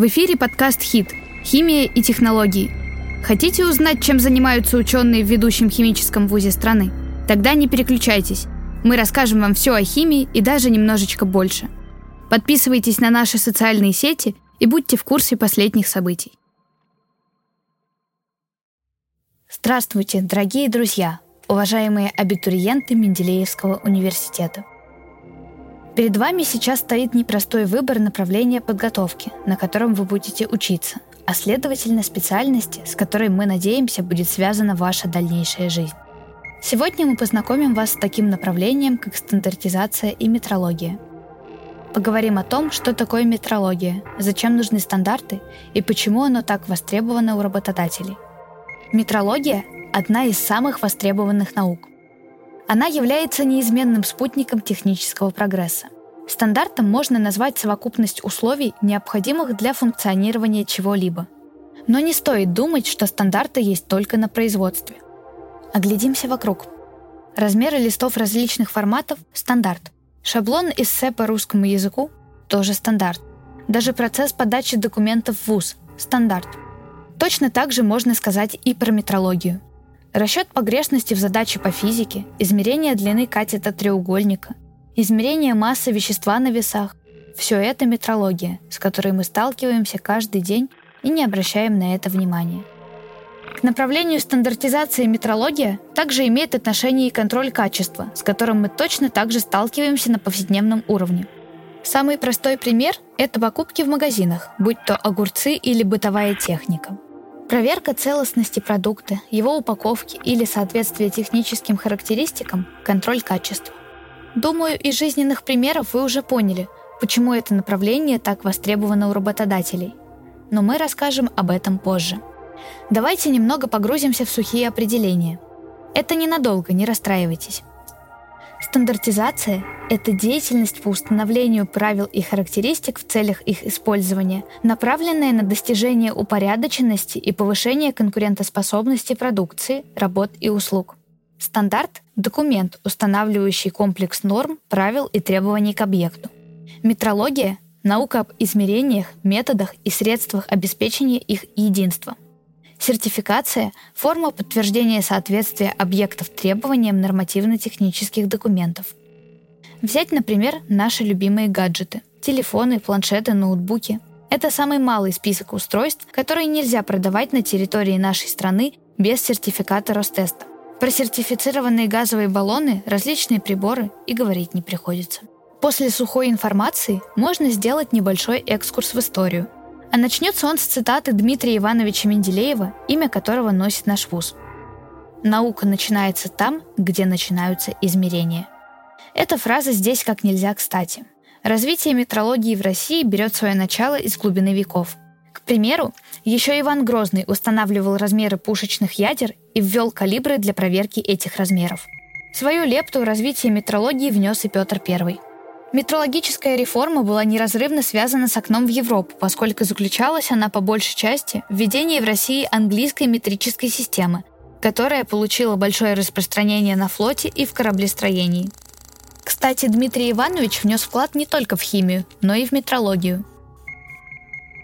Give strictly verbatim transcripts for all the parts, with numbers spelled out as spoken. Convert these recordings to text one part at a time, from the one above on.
В эфире подкаст «Хит. Химия и технологии». Хотите узнать, чем занимаются ученые в ведущем химическом вузе страны? Тогда не переключайтесь. Мы расскажем вам все о химии и даже немножечко больше. Подписывайтесь на наши социальные сети и будьте в курсе последних событий. Здравствуйте, дорогие друзья, уважаемые абитуриенты Менделеевского университета. Перед вами сейчас стоит непростой выбор направления подготовки, на котором вы будете учиться, а следовательно специальности, с которой, мы надеемся, будет связана ваша дальнейшая жизнь. Сегодня мы познакомим вас с таким направлением, как стандартизация и метрология. Поговорим о том, что такое метрология, зачем нужны стандарты и почему оно так востребовано у работодателей. Метрология – одна из самых востребованных наук. Она является неизменным спутником технического прогресса. Стандартом можно назвать совокупность условий, необходимых для функционирования чего-либо. Но не стоит думать, что стандарты есть только на производстве. Оглядимся вокруг. Размеры листов различных форматов – стандарт. Шаблон эссе по русскому языку – тоже стандарт. Даже процесс подачи документов в вуз – стандарт. Точно так же можно сказать и про метрологию. Расчет погрешности в задаче по физике, измерение длины катета треугольника, измерение массы вещества на весах – все это метрология, с которой мы сталкиваемся каждый день и не обращаем на это внимания. К направлению стандартизации метрология также имеет отношение и контроль качества, с которым мы точно так же сталкиваемся на повседневном уровне. Самый простой пример – это покупки в магазинах, будь то огурцы или бытовая техника. Проверка целостности продукта, его упаковки или соответствия техническим характеристикам – контроль качества. Думаю, из жизненных примеров вы уже поняли, почему это направление так востребовано у работодателей. Но мы расскажем об этом позже. Давайте немного погрузимся в сухие определения. Это ненадолго, не расстраивайтесь. Стандартизация – это деятельность по установлению правил и характеристик в целях их использования, направленная на достижение упорядоченности и повышение конкурентоспособности продукции, работ и услуг. Стандарт – документ, устанавливающий комплекс норм, правил и требований к объекту. Метрология – наука об измерениях, методах и средствах обеспечения их единства. Сертификация – форма подтверждения соответствия объектов требованиям нормативно-технических документов. Взять, например, наши любимые гаджеты – телефоны, планшеты, ноутбуки. Это самый малый список устройств, которые нельзя продавать на территории нашей страны без сертификата Ростеста. Про сертифицированные газовые баллоны, различные приборы и говорить не приходится. После сухой информации можно сделать небольшой экскурс в историю. А начнется он с цитаты Дмитрия Ивановича Менделеева, имя которого носит наш вуз. «Наука начинается там, где начинаются измерения». Эта фраза здесь как нельзя кстати. Развитие метрологии в России берет свое начало из глубины веков. К примеру, еще Иван Грозный устанавливал размеры пушечных ядер и ввел калибры для проверки этих размеров. Свою лепту в развитие метрологии внес и Петр Первый. Метрологическая реформа была неразрывно связана с окном в Европу, поскольку заключалась она по большей части в введении в России английской метрической системы, которая получила большое распространение на флоте и в кораблестроении. Кстати, Дмитрий Иванович внес вклад не только в химию, но и в метрологию.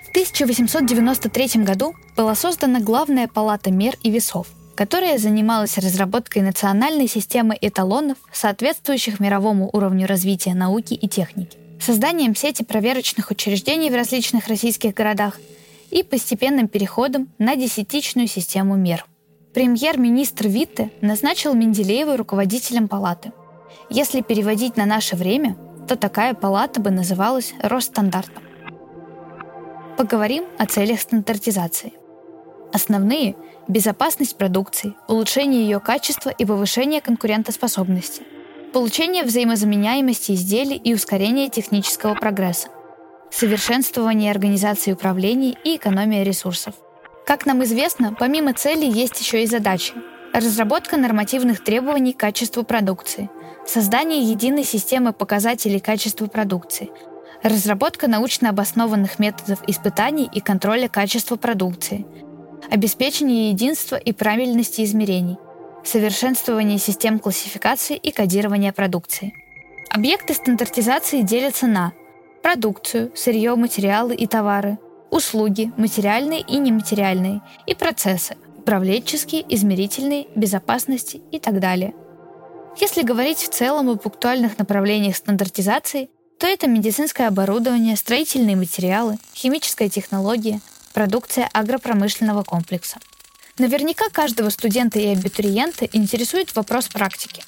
В тысяча восемьсот девяносто третьем году была создана Главная палата мер и весов, которая занималась разработкой национальной системы эталонов, соответствующих мировому уровню развития науки и техники, созданием сети проверочных учреждений в различных российских городах и постепенным переходом на десятичную систему мер. Премьер-министр Витте назначил Менделеева руководителем палаты. Если переводить на наше время, то такая палата бы называлась Росстандартом. Поговорим о целях стандартизации. Основные – безопасность продукции, улучшение ее качества и повышение конкурентоспособности, получение взаимозаменяемости изделий и ускорение технического прогресса, совершенствование организации управления и экономия ресурсов. Как нам известно, помимо целей есть еще и задачи: разработка нормативных требований к качеству продукции, создание единой системы показателей качества продукции, разработка научно обоснованных методов испытаний и контроля качества продукции, обеспечение единства и правильности измерений, совершенствование систем классификации и кодирования продукции. Объекты стандартизации делятся на продукцию, сырье, материалы и товары, услуги, материальные и нематериальные, и процессы, управленческие, измерительные, безопасности и так далее. Если говорить в целом об актуальных направлениях стандартизации, то это медицинское оборудование, строительные материалы, химическая технология, продукция агропромышленного комплекса. Наверняка каждого студента и абитуриента интересует вопрос практики.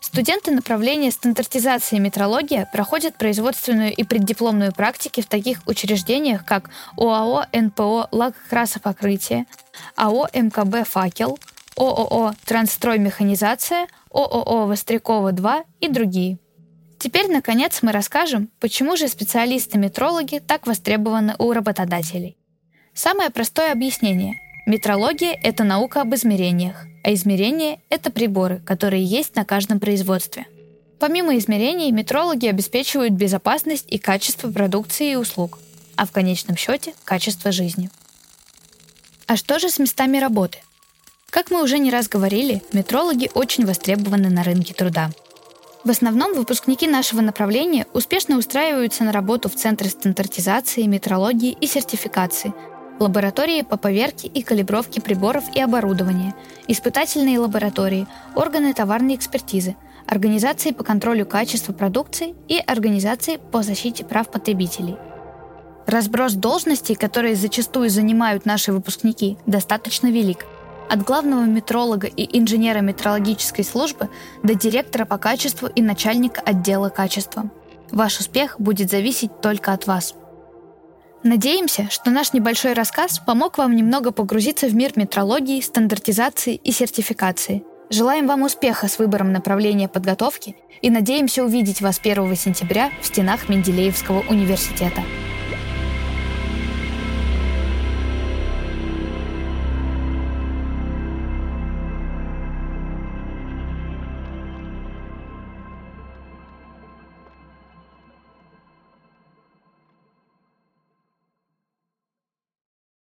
Студенты направления стандартизации и метрология проходят производственную и преддипломную практики в таких учреждениях, как ОАО эн пэ о «Лакокрасопокрытие», АО эм ка бэ «Факел», ООО «Трансстроймеханизация», ООО «Вострякова-два» и другие. Теперь, наконец, мы расскажем, почему же специалисты-метрологи так востребованы у работодателей. Самое простое объяснение. Метрология – это наука об измерениях, а измерения – это приборы, которые есть на каждом производстве. Помимо измерений, метрологи обеспечивают безопасность и качество продукции и услуг, а в конечном счете – качество жизни. А что же с местами работы? Как мы уже не раз говорили, метрологи очень востребованы на рынке труда. В основном выпускники нашего направления успешно устраиваются на работу в центры стандартизации, метрологии и сертификации, лаборатории по поверке и калибровке приборов и оборудования, испытательные лаборатории, органы товарной экспертизы, организации по контролю качества продукции и организации по защите прав потребителей. Разброс должностей, которые зачастую занимают наши выпускники, достаточно велик. От главного метролога и инженера метрологической службы до директора по качеству и начальника отдела качества. Ваш успех будет зависеть только от вас. Надеемся, что наш небольшой рассказ помог вам немного погрузиться в мир метрологии, стандартизации и сертификации. Желаем вам успеха с выбором направления подготовки и надеемся увидеть вас первого сентября в стенах Менделеевского университета.